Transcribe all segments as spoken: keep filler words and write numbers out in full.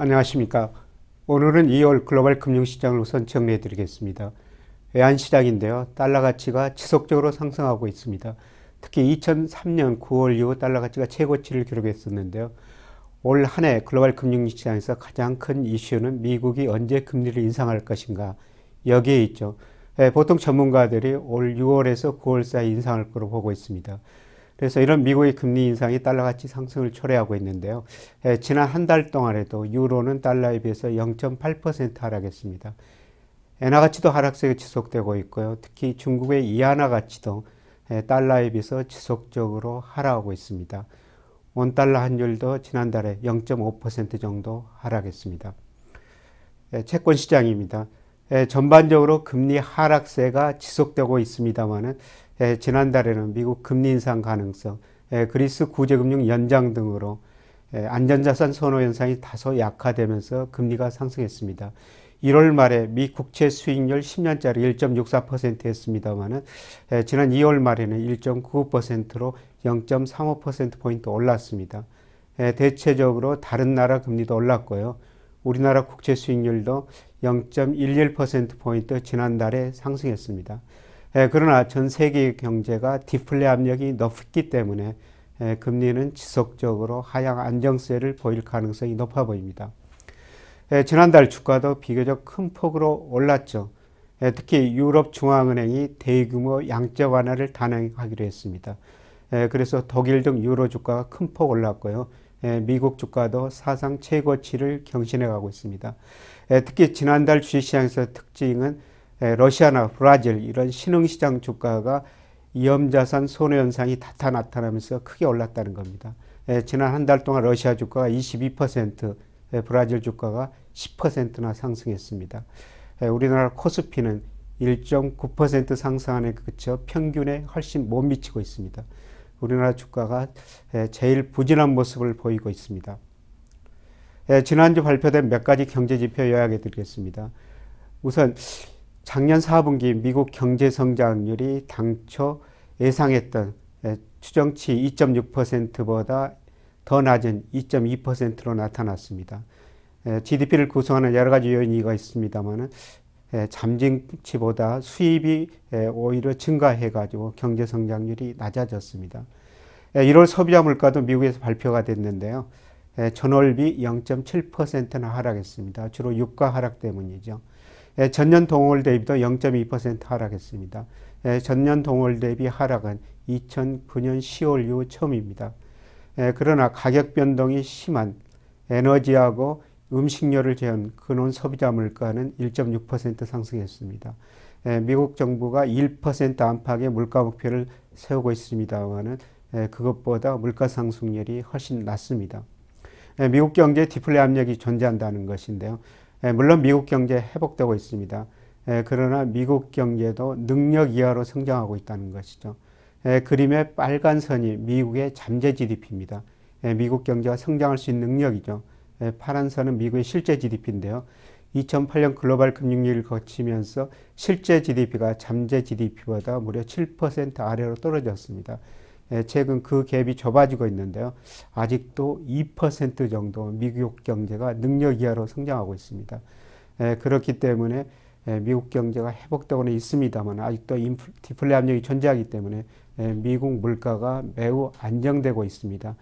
안녕하십니까. 오늘은 이월 글로벌 금융시장을 우선 정리해 드리겠습니다. 외환시장인데요. 달러 가치가 지속적으로 상승하고 있습니다. 특히 이천삼 년 구월 이후 달러 가치가 최고치를 기록했었는데요. 올 한 해 글로벌 금융시장에서 가장 큰 이슈는 미국이 언제 금리를 인상할 것인가 여기에 있죠. 보통 전문가들이 올 유월에서 구월 사이 인상할 거로 보고 있습니다. 그래서 이런 미국의 금리 인상이 달러 가치 상승을 초래하고 있는데요. 예, 지난 한 달 동안에도 유로는 달러에 비해서 영 점 팔 퍼센트 하락했습니다. 엔화 가치도 하락세가 지속되고 있고요. 특히 중국의 위안화 가치도 예, 달러에 비해서 지속적으로 하락하고 있습니다. 원달러 환율도 지난달에 영 점 오 퍼센트 정도 하락했습니다. 예, 채권 시장입니다. 예, 전반적으로 금리 하락세가 지속되고 있습니다만은 예, 지난달에는 미국 금리 인상 가능성, 예, 그리스 구제금융 연장 등으로 예, 안전자산 선호 현상이 다소 약화되면서 금리가 상승했습니다. 일월 말에 미 국채 수익률 십 년짜리 일 점 육사 퍼센트였습니다만은 예, 지난 이월 말에는 일 점 구구 퍼센트로 영 점 삼오 퍼센트포인트 올랐습니다. 예, 대체적으로 다른 나라 금리도 올랐고요. 우리나라 국채 수익률도 영 점 일일 퍼센트포인트 지난달에 상승했습니다. 예, 그러나 전 세계 경제가 디플레 압력이 높기 때문에 예, 금리는 지속적으로 하향 안정세를 보일 가능성이 높아 보입니다. 예, 지난달 주가도 비교적 큰 폭으로 올랐죠. 예, 특히 유럽중앙은행이 대규모 양적 완화를 단행하기로 했습니다. 예, 그래서 독일 등 유로 주가가 큰 폭 올랐고요. 예, 미국 주가도 사상 최고치를 경신해 가고 있습니다. 예, 특히 지난달 주식시장에서 특징은 러시아나 브라질 이런 신흥시장 주가가 위험자산 손해현상이 다타 나타나면서 크게 올랐다는 겁니다. 지난 한 달 동안 러시아 주가가 이십이 퍼센트, 브라질 주가가 십 퍼센트나 상승했습니다. 우리나라 코스피는 일 점 구 퍼센트 상승안에 그쳐 평균에 훨씬 못 미치고 있습니다. 우리나라 주가가 제일 부진한 모습을 보이고 있습니다. 지난주 발표된 몇 가지 경제지표 요약해 드리겠습니다. 우선 작년 사 분기 미국 경제 성장률이 당초 예상했던 추정치 이 점 육 퍼센트보다 더 낮은 이 점 이 퍼센트로 나타났습니다. 지디피를 구성하는 여러 가지 요인이가 있습니다만 잠정치보다 수입이 오히려 증가해가지고 경제 성장률이 낮아졌습니다. 일월 소비자 물가도 미국에서 발표가 됐는데요. 전월비 영 점 칠 퍼센트나 하락했습니다. 주로 유가 하락 때문이죠. 예, 전년 동월 대비도 영 점 이 퍼센트 하락했습니다. 예, 전년 동월 대비 하락은 이천구 년 시월 이후 처음입니다. 예, 그러나 가격 변동이 심한 에너지하고 음식료를 제한 근원 소비자 물가는 일 점 육 퍼센트 상승했습니다. 예, 미국 정부가 일 퍼센트 안팎의 물가 목표를 세우고 있습니다만은 예, 그것보다 물가 상승률이 훨씬 낮습니다. 예, 미국 경제에 디플레 압력이 존재한다는 것인데요. 예, 물론 미국 경제 회복되고 있습니다. 예, 그러나 미국 경제도 능력 이하로 성장하고 있다는 것이죠. 예, 그림의 빨간 선이 미국의 잠재 지디피입니다. 예, 미국 경제가 성장할 수 있는 능력이죠. 예, 파란 선은 미국의 실제 지디피인데요. 이천팔 년 글로벌 금융위기를 거치면서 실제 지디피가 잠재 지디피보다 무려 칠 퍼센트 아래로 떨어졌습니다. 예, 최근 그 갭이 좁아지고 있는데요. 아직도 이 퍼센트 정도 미국 경제가 능력 이하로 성장하고 있습니다. 예, 그렇기 때문에 예, 미국 경제가 회복되고는 있습니다만 아직도 인플, 디플레 압력이 존재하기 때문에 예, 미국 물가가 매우 안정되고 있습니다.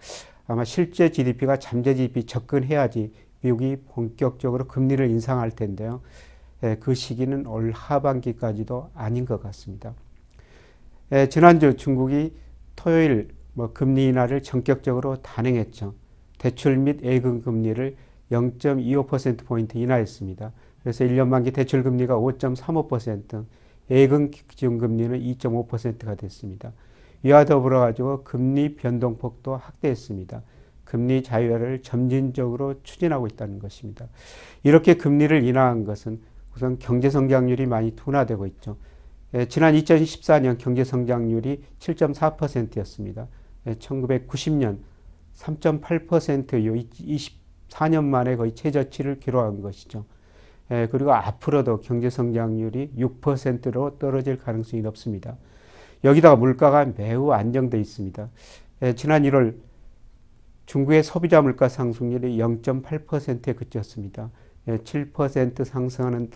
아마 실제 지디피가 잠재 지디피 접근해야지 미국이 본격적으로 금리를 인상할 텐데요. 예, 그 시기는 올 하반기까지도 아닌 것 같습니다. 예, 지난주 중국이 토요일 뭐 금리 인하를 전격적으로 단행했죠. 대출 및 예금 금리를 영 점 이오 퍼센트포인트 인하했습니다. 그래서 일 년 만기 대출 금리가 오 점 삼오 퍼센트, 예금 기준 금리는 이 점 오 퍼센트가 됐습니다. 이와 더불어 가지고 금리 변동폭도 확대했습니다. 금리 자유화를 점진적으로 추진하고 있다는 것입니다. 이렇게 금리를 인하한 것은 우선 경제 성장률이 많이 둔화되고 있죠. 예, 지난 이천십사 년 경제 성장률이 칠 점 사 퍼센트였습니다. 예, 천구백구십 년 삼 점 팔 퍼센트 이후 이십사 년 만에 거의 최저치를 기록한 것이죠. 예, 그리고 앞으로도 경제 성장률이 육 퍼센트로 떨어질 가능성이 높습니다. 여기다가 물가가 매우 안정되어 있습니다. 예, 지난 일월 중국의 소비자 물가 상승률이 영 점 팔 퍼센트에 그쳤습니다. 칠 퍼센트 상승하는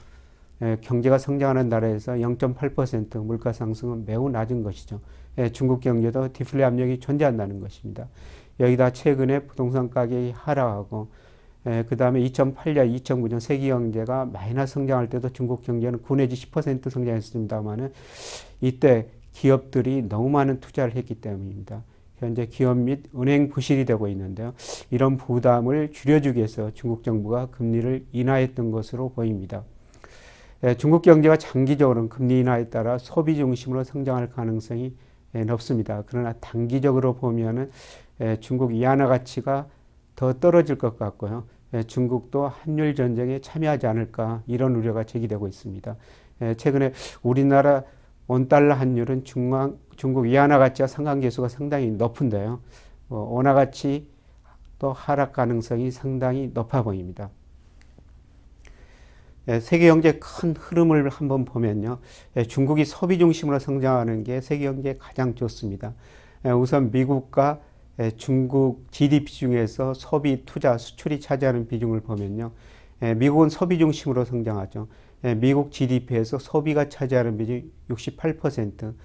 경제가 성장하는 나라에서 영 점 팔 퍼센트 물가 상승은 매우 낮은 것이죠. 중국 경제도 디플레 압력이 존재한다는 것입니다. 여기다 최근에 부동산 가격이 하락하고 그 다음에 이천팔 년, 이천구 년 세계 경제가 마이너스 성장할 때도 중국 경제는 구 내지 십 퍼센트 성장했습니다만은 이때 기업들이 너무 많은 투자를 했기 때문입니다. 현재 기업 및 은행 부실이 되고 있는데요. 이런 부담을 줄여주기 위해서 중국 정부가 금리를 인하했던 것으로 보입니다. 중국 경제가 장기적으로는 금리 인하에 따라 소비 중심으로 성장할 가능성이 높습니다. 그러나 단기적으로 보면은 중국 위안화 가치가 더 떨어질 것 같고요. 중국도 환율 전쟁에 참여하지 않을까 이런 우려가 제기되고 있습니다. 최근에 우리나라 원달러 환율은 중앙, 중국 위안화 가치와 상관계수가 상당히 높은데요. 원화 가치 또 하락 가능성이 상당히 높아 보입니다. 세계 경제 큰 흐름을 한번 보면요. 중국이 소비 중심으로 성장하는 게 세계 경제에 가장 좋습니다. 우선 미국과 중국 지디피 중에서 소비, 투자, 수출이 차지하는 비중을 보면요. 미국은 소비 중심으로 성장하죠. 미국 지디피에서 소비가 차지하는 비중 육십팔 퍼센트.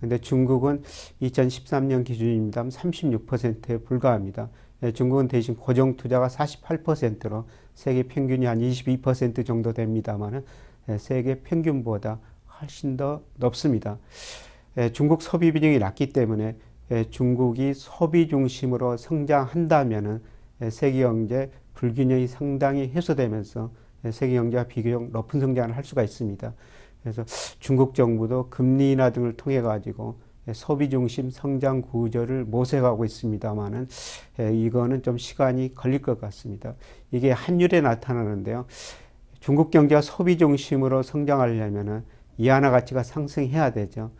근데 중국은 이천십삼 년 기준입니다. 삼십육 퍼센트에 불과합니다. 중국은 대신 고정투자가 사십팔 퍼센트로 세계 평균이 한 이십이 퍼센트 정도 됩니다만은 세계 평균보다 훨씬 더 높습니다. 중국 소비 비중이 낮기 때문에 중국이 소비 중심으로 성장한다면은 세계 경제 불균형이 상당히 해소되면서 세계 경제와 비교적 높은 성장을 할 수가 있습니다. 그래서 중국 정부도 금리 인하 등을 통해 가지고 소비 중심 성장 구조를 모색하고 있습니다만은 이거는 좀 시간이 걸릴 것 같습니다. 이게 환율에 나타나는데요. 중국 경제가 소비 중심으로 성장하려면은 위안화 가치가 상승해야 되죠.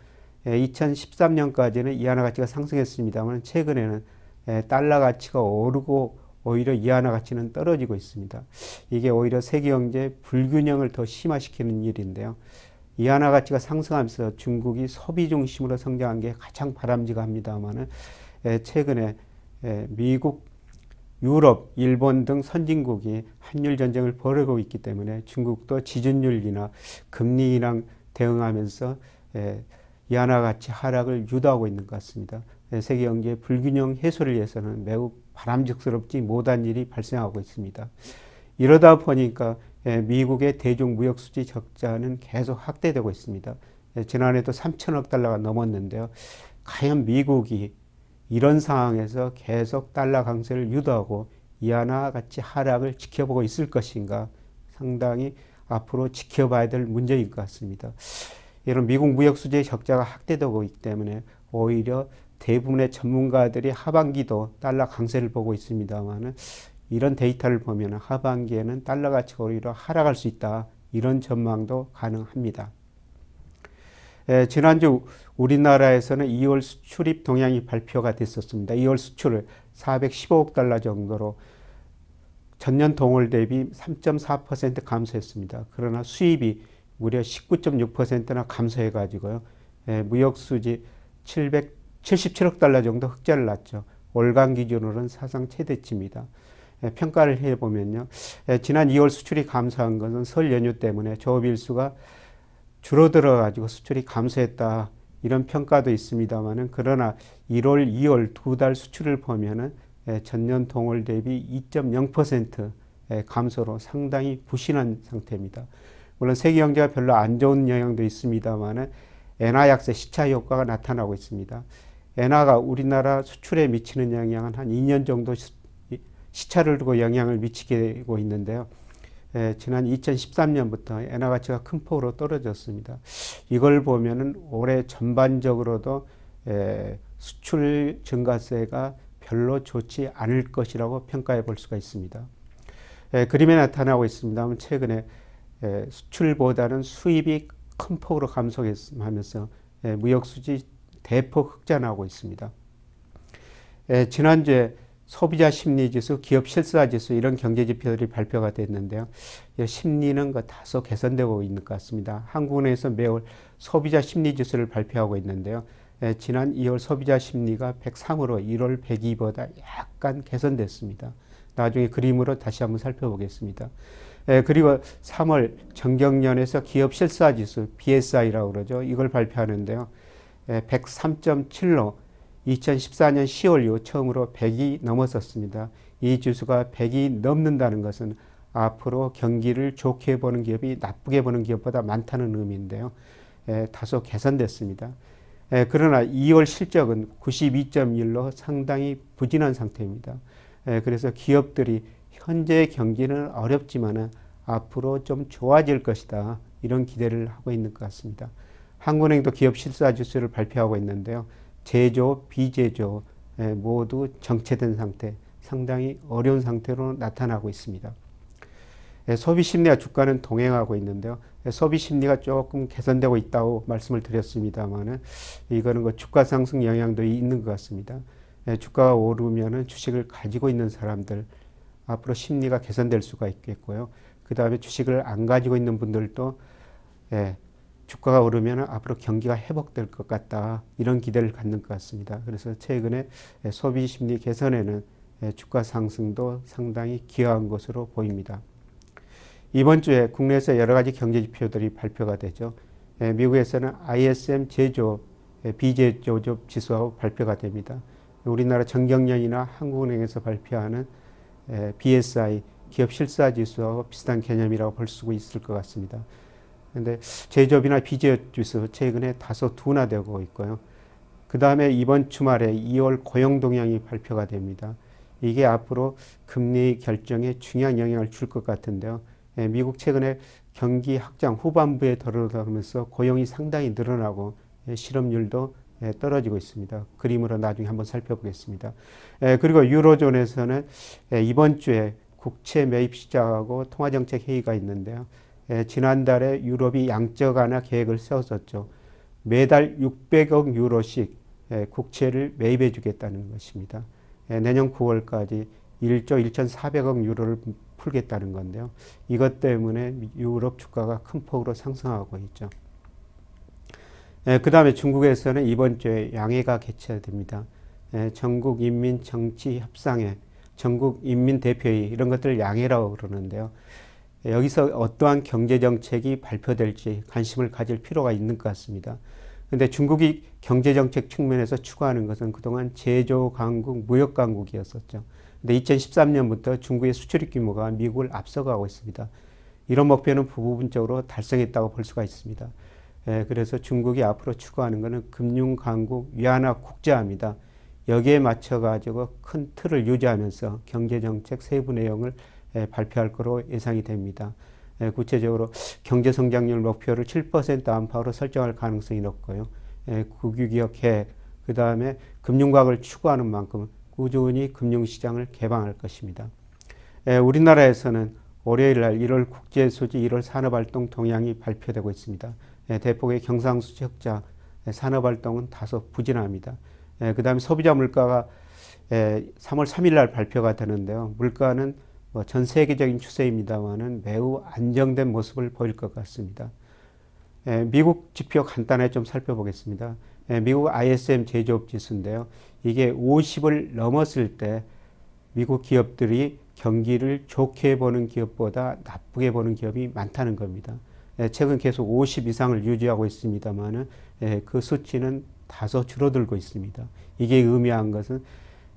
이천십삼 년까지는 위안화 가치가 상승했습니다만 최근에는 달러 가치가 오르고 오히려 위안화 가치는 떨어지고 있습니다. 이게 오히려 세계 경제 불균형을 더 심화시키는 일인데요. 위안화 가치가 상승하면서 중국이 소비 중심으로 성장한 게 가장 바람직합니다만은 최근에 미국, 유럽, 일본 등 선진국이 환율 전쟁을 벌이고 있기 때문에 중국도 지준율이나 금리 인하 대응하면서 위안화 가치 하락을 유도하고 있는 것 같습니다. 세계 경제의 불균형 해소를 위해서는 매우 바람직스럽지 못한 일이 발생하고 있습니다. 이러다 보니까 미국의 대중무역수지 적자는 계속 확대되고 있습니다. 지난해도 삼천억 달러가 넘었는데요. 과연 미국이 이런 상황에서 계속 달러 강세를 유도하고 위안화 가치 하락을 지켜보고 있을 것인가 상당히 앞으로 지켜봐야 될 문제인 것 같습니다. 이런 미국 무역수지의 적자가 확대되고 있기 때문에 오히려 대부분의 전문가들이 하반기도 달러 강세를 보고 있습니다만은 이런 데이터를 보면 하반기에는 달러 가치가 오히려 하락할 수 있다. 이런 전망도 가능합니다. 예, 지난주 우리나라에서는 이월 수출입 동향이 발표가 됐었습니다. 이월 수출을 사백십오억 달러 정도로 전년 동월 대비 삼 점 사 퍼센트 감소했습니다. 그러나 수입이 무려 십구 점 육 퍼센트나 감소해가지고요. 예, 무역수지 칠백칠십칠억 달러 정도 흑자를 났죠. 월간 기준으로는 사상 최대치입니다. 예, 평가를 해보면요. 예, 지난 이월 수출이 감소한 것은 설 연휴 때문에 조업 일수가 줄어들어가지고 수출이 감소했다. 이런 평가도 있습니다만은 그러나 일월, 이월 두 달 수출을 보면은 예, 전년 동월 대비 이 점 영 퍼센트 예, 감소로 상당히 부진한 상태입니다. 물론 세계 경제가 별로 안 좋은 영향도 있습니다만은 엔화 약세 시차 효과가 나타나고 있습니다. 엔화가 우리나라 수출에 미치는 영향은 한 이 년 정도 시차를 두고 영향을 미치게 되고 있는데요. 예, 지난 이천십삼 년부터 엔화 가치가 큰 폭으로 떨어졌습니다. 이걸 보면은 올해 전반적으로도 예, 수출 증가세가 별로 좋지 않을 것이라고 평가해 볼 수가 있습니다. 예, 그림에 나타나고 있습니다만 최근에 예, 수출보다는 수입이 큰 폭으로 감소하면서 예, 무역수지 대폭 흑자나고 있습니다. 예, 지난주에 소비자 심리지수, 기업 실사지수 이런 경제지표들이 발표가 됐는데요. 예, 심리는 그 다소 개선되고 있는 것 같습니다. 한국은행에서 매월 소비자 심리지수를 발표하고 있는데요. 지난 이월 소비자 심리가 백삼으로 일월 백이보다 약간 개선됐습니다. 나중에 그림으로 다시 한번 살펴보겠습니다. 예, 그리고 삼월 정경련에서 기업 실사지수 비 에스 아이라고 그러죠. 이걸 발표하는데요. 예, 백삼 점 칠로 이천십사 년 시월 이후 처음으로 백이 넘었었습니다. 이 지수가 백이 넘는다는 것은 앞으로 경기를 좋게 보는 기업이 나쁘게 보는 기업보다 많다는 의미인데요. 예, 다소 개선됐습니다. 예, 그러나 이월 실적은 구십이 점 일로 상당히 부진한 상태입니다. 예, 그래서 기업들이 현재 경기는 어렵지만 앞으로 좀 좋아질 것이다, 이런 기대를 하고 있는 것 같습니다. 한국은행도 기업 실사지수를 발표하고 있는데요. 제조, 비제조 모두 정체된 상태, 상당히 어려운 상태로 나타나고 있습니다. 소비심리와 주가는 동행하고 있는데요. 소비심리가 조금 개선되고 있다고 말씀을 드렸습니다만 이거는 그 주가 상승 영향도 있는 것 같습니다. 주가가 오르면 주식을 가지고 있는 사람들 앞으로 심리가 개선될 수가 있겠고요. 그 다음에 주식을 안 가지고 있는 분들도 예, 주가가 오르면 앞으로 경기가 회복될 것 같다, 이런 기대를 갖는 것 같습니다. 그래서 최근에 소비 심리 개선에는 주가 상승도 상당히 기여한 것으로 보입니다. 이번 주에 국내에서 여러 가지 경제 지표들이 발표가 되죠. 미국에서는 아이 에스 엠 제조, 비제조 지수하고 발표가 됩니다. 우리나라 정경련이나 한국은행에서 발표하는 비 에스 아이, 기업 실사지수하고 비슷한 개념이라고 볼 수 있을 것 같습니다. 그런데 제조업이나 비제조지수 최근에 다소 둔화되고 있고요. 그 다음에 이번 주말에 이월 고용 동향이 발표가 됩니다. 이게 앞으로 금리 결정에 중요한 영향을 줄 것 같은데요. 미국 최근에 경기 확장 후반부에 들어가면서 고용이 상당히 늘어나고 실업률도 떨어지고 있습니다. 그림으로 나중에 한번 살펴보겠습니다. 그리고 유로존에서는 이번 주에 국채 매입 시장하고 통화정책 회의가 있는데요. 지난달에 유럽이 양적 완화 계획을 세웠었죠. 매달 육백억 유로씩 국채를 매입해 주겠다는 것입니다. 내년 구월까지 일조 천사백억 유로를 풀겠다는 건데요. 이것 때문에 유럽 주가가 큰 폭으로 상승하고 있죠. 예, 그 다음에 중국에서는 이번 주에 양회가 개최됩니다. 예, 전국인민정치협상회, 전국인민대표회의 이런 것들을 양회라고 그러는데요. 예, 여기서 어떠한 경제정책이 발표될지 관심을 가질 필요가 있는 것 같습니다. 그런데 중국이 경제정책 측면에서 추구하는 것은 그동안 제조강국, 무역강국이었었죠. 그런데 이천십삼 년부터 중국의 수출입 규모가 미국을 앞서가고 있습니다. 이런 목표는 부분적으로 달성했다고 볼 수가 있습니다. 예, 그래서 중국이 앞으로 추구하는 것은 금융강국, 위안화 국제화입니다. 여기에 맞춰가지고 큰 틀을 유지하면서 경제정책 세부 내용을 예, 발표할 것으로 예상이 됩니다. 예, 구체적으로 경제성장률 목표를 칠 퍼센트 안팎으로 설정할 가능성이 높고요. 예, 국유기업 계획, 그 다음에 금융과학을 추구하는 만큼 꾸준히 금융시장을 개방할 것입니다. 예, 우리나라에서는 월요일 날 일월 국제수지, 일월 산업활동 동향이 발표되고 있습니다. 예, 대폭의 경상수지 흑자, 예, 산업활동은 다소 부진합니다. 예, 그 다음에 소비자 물가가 예, 삼월 삼일 날 발표가 되는데요. 물가는 뭐 전 세계적인 추세입니다만은 매우 안정된 모습을 보일 것 같습니다. 예, 미국 지표 간단하게 좀 살펴보겠습니다. 예, 미국 아이 에스 엠 제조업 지수인데요. 이게 오십을 넘었을 때 미국 기업들이 경기를 좋게 보는 기업보다 나쁘게 보는 기업이 많다는 겁니다. 예, 최근 계속 오십 이상을 유지하고 있습니다만 예, 그 수치는 다소 줄어들고 있습니다. 이게 의미한 것은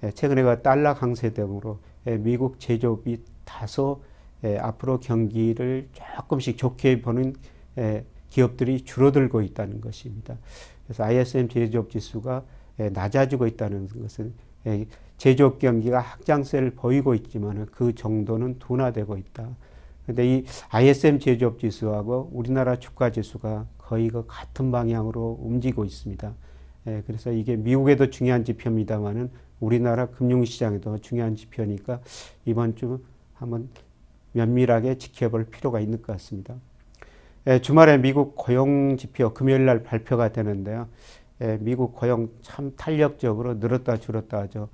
예, 최근에 그 달러 강세 등으로 예, 미국 제조업이 다소 예, 앞으로 경기를 조금씩 좋게 보는 예, 기업들이 줄어들고 있다는 것입니다. 그래서 아이 에스 엠 제조업 지수가 예, 낮아지고 있다는 것은 예, 제조업 경기가 확장세를 보이고 있지만 그 정도는 둔화되고 있다. 근데 이 아이 에스 엠 제조업 지수하고 우리나라 주가 지수가 거의 그 같은 방향으로 움직이고 있습니다. 예, 그래서 이게 미국에도 중요한 지표입니다만은 우리나라 금융시장에도 중요한 지표니까 이번 주 한번 면밀하게 지켜볼 필요가 있는 것 같습니다. 예, 주말에 미국 고용 지표 금요일 날 발표가 되는데요. 예, 미국 고용 참 탄력적으로 늘었다 줄었다 하죠.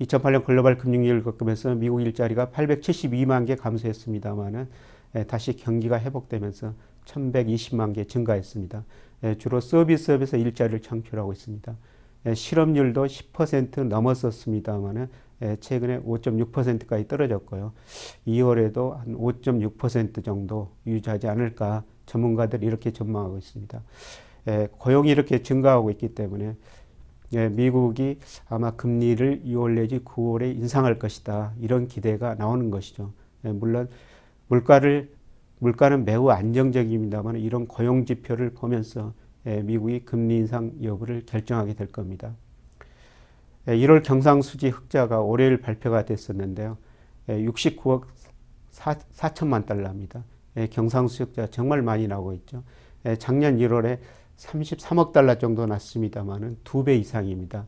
이천팔 년 글로벌 금융위기를 겪으면서 미국 일자리가 팔백칠십이만 개 감소했습니다만은 다시 경기가 회복되면서 천백이십만 개 증가했습니다. 주로 서비스업에서 일자리를 창출하고 있습니다. 실업률도 십 퍼센트 넘었었습니다만 최근에 오 점 육 퍼센트까지 떨어졌고요. 이월에도 한 오 점 육 퍼센트 정도 유지하지 않을까 전문가들이 이렇게 전망하고 있습니다. 고용이 이렇게 증가하고 있기 때문에 미국이 아마 금리를 이월 내지 구월에 인상할 것이다, 이런 기대가 나오는 것이죠. 물론 물가를 물가는 매우 안정적입니다만 이런 고용 지표를 보면서 미국이 금리 인상 여부를 결정하게 될 겁니다. 일월 경상수지 흑자가 월요일 발표가 됐었는데요. 육십구억 사천만 달러입니다. 경상수지 흑자가 정말 많이 나오고 있죠. 작년 일월에 삼십삼억 달러 정도 났습니다만 두 배 이상입니다.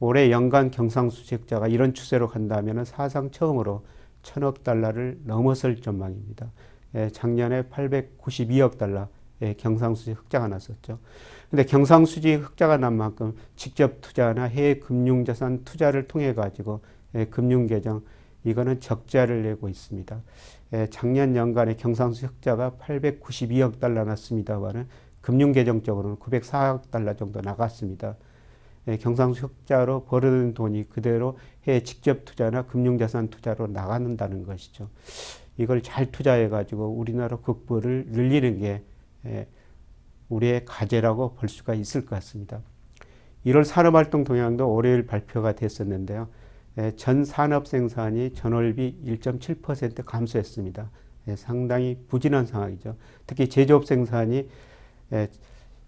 올해 연간 경상수지 흑자가 이런 추세로 간다면 사상 처음으로 천억 달러를 넘어설 전망입니다. 작년에 팔백구십이억 달러 경상수지 흑자가 났었죠. 근데 경상수지 흑자가 난 만큼 직접 투자나 해외 금융자산 투자를 통해 가지고 금융계정 이거는 적자를 내고 있습니다. 작년 연간에 경상수지 흑자가 팔백구십이억 달러 났습니다만 금융계정적으로는 구백사억 달러 정도 나갔습니다. 경상수지 흑자로 벌어든 돈이 그대로 해외 직접 투자나 금융자산 투자로 나간다는 것이죠. 이걸 잘 투자해 가지고 우리나라 국부를 늘리는 게 우리의 과제라고 볼 수가 있을 것 같습니다. 일월 산업활동 동향도 월요일 발표가 됐었는데요. 전 산업생산이 전월비 일 점 칠 퍼센트 감소했습니다. 상당히 부진한 상황이죠. 특히 제조업 생산이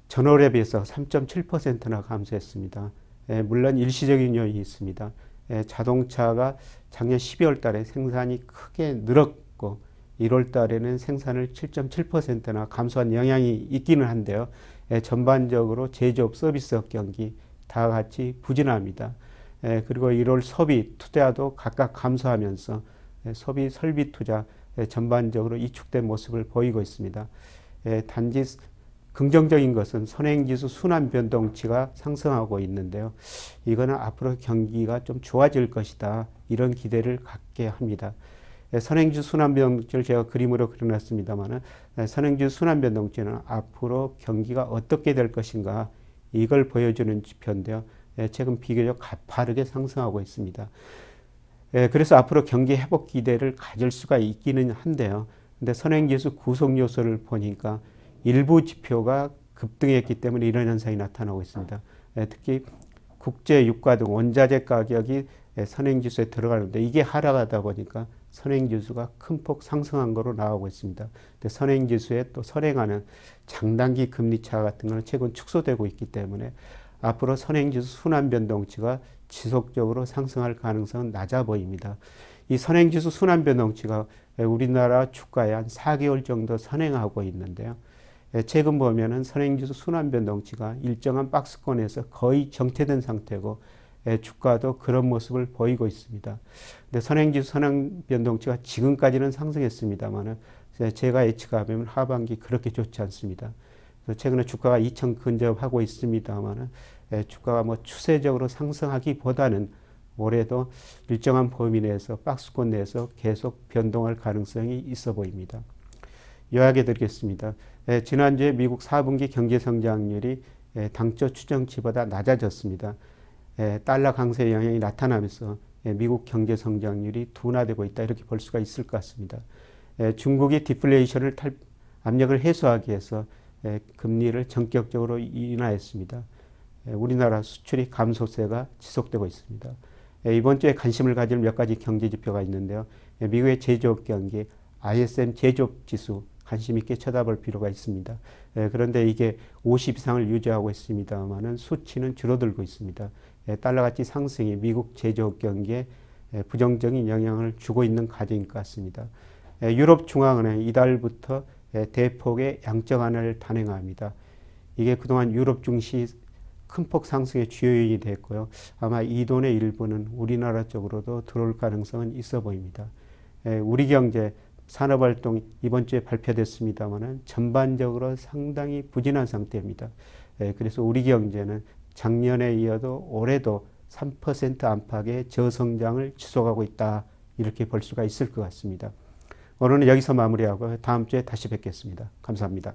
전월에 비해서 삼 점 칠 퍼센트나 감소했습니다. 물론 일시적인 요인이 있습니다. 자동차가 작년 십이월 달에 생산이 크게 늘었고 일월 달에는 생산을 칠 점 칠 퍼센트나 감소한 영향이 있기는 한데요. 전반적으로 제조업, 서비스업 경기 다 같이 부진합니다. 그리고 일월 소비, 투자도 각각 감소하면서 소비, 설비 투자 전반적으로 이축된 모습을 보이고 있습니다. 단지 긍정적인 것은 선행지수 순환 변동치가 상승하고 있는데요. 이거는 앞으로 경기가 좀 좋아질 것이다, 이런 기대를 갖게 합니다. 선행지수 순환 변동치를 제가 그림으로 그려놨습니다만 선행지수 순환 변동치는 앞으로 경기가 어떻게 될 것인가 이걸 보여주는 지표인데요. 최근 비교적 가파르게 상승하고 있습니다. 그래서 앞으로 경기 회복 기대를 가질 수가 있기는 한데요. 근데 선행지수 구성 요소를 보니까 일부 지표가 급등했기 때문에 이런 현상이 나타나고 있습니다. 특히 국제 유가 등 원자재 가격이 선행지수에 들어가는데 이게 하락하다 보니까 선행지수가 큰 폭 상승한 거로 나오고 있습니다. 근데 선행지수에 또 선행하는 장단기 금리차 같은 거는 최근 축소되고 있기 때문에 앞으로 선행지수 순환 변동치가 지속적으로 상승할 가능성은 낮아 보입니다. 이 선행지수 순환 변동치가 우리나라 주가에 한 사 개월 정도 선행하고 있는데요. 최근 보면은 선행지수 순환 변동치가 일정한 박스권에서 거의 정체된 상태고 주가도 그런 모습을 보이고 있습니다. 근데 선행지수 선행 변동치가 지금까지는 상승했습니다만은 제가 예측하면 하반기 그렇게 좋지 않습니다. 그래서 최근에 주가가 이천 근접하고 있습니다만은 주가가 뭐 추세적으로 상승하기보다는 올해도 일정한 범위 내에서 박스권 내에서 계속 변동할 가능성이 있어 보입니다. 요약해 드리겠습니다. 예, 지난주에 미국 사 분기 경제성장률이 예, 당초 추정치보다 낮아졌습니다. 예, 달러 강세의 영향이 나타나면서 예, 미국 경제성장률이 둔화되고 있다, 이렇게 볼 수가 있을 것 같습니다. 예, 중국이 디플레이션을 탈, 압력을 해소하기 위해서 예, 금리를 전격적으로 인하했습니다. 예, 우리나라 수출이 감소세가 지속되고 있습니다. 예, 이번 주에 관심을 가질 몇 가지 경제지표가 있는데요. 예, 미국의 제조업 경기, 아이에스엠 제조업 지수 관심 있게 쳐다볼 필요가 있습니다. 예, 그런데 이게 오십 이상을 유지하고 있습니다만은 수치는 줄어들고 있습니다. 예, 달러가치 상승이 미국 제조업 경기에 예, 부정적인 영향을 주고 있는 과정인 것 같습니다. 예, 유럽중앙은행 이달부터 예, 대폭의 양적완화를 단행합니다. 이게 그동안 유럽 증시 큰 폭 상승의 주요 요인이 됐고요. 아마 이 돈의 일부는 우리나라 쪽으로도 들어올 가능성은 있어 보입니다. 예, 우리 경제 산업활동이 이번 주에 발표됐습니다만 전반적으로 상당히 부진한 상태입니다. 그래서 우리 경제는 작년에 이어도 올해도 삼 퍼센트 안팎의 저성장을 지속하고 있다, 이렇게 볼 수가 있을 것 같습니다. 오늘은 여기서 마무리하고 다음 주에 다시 뵙겠습니다. 감사합니다.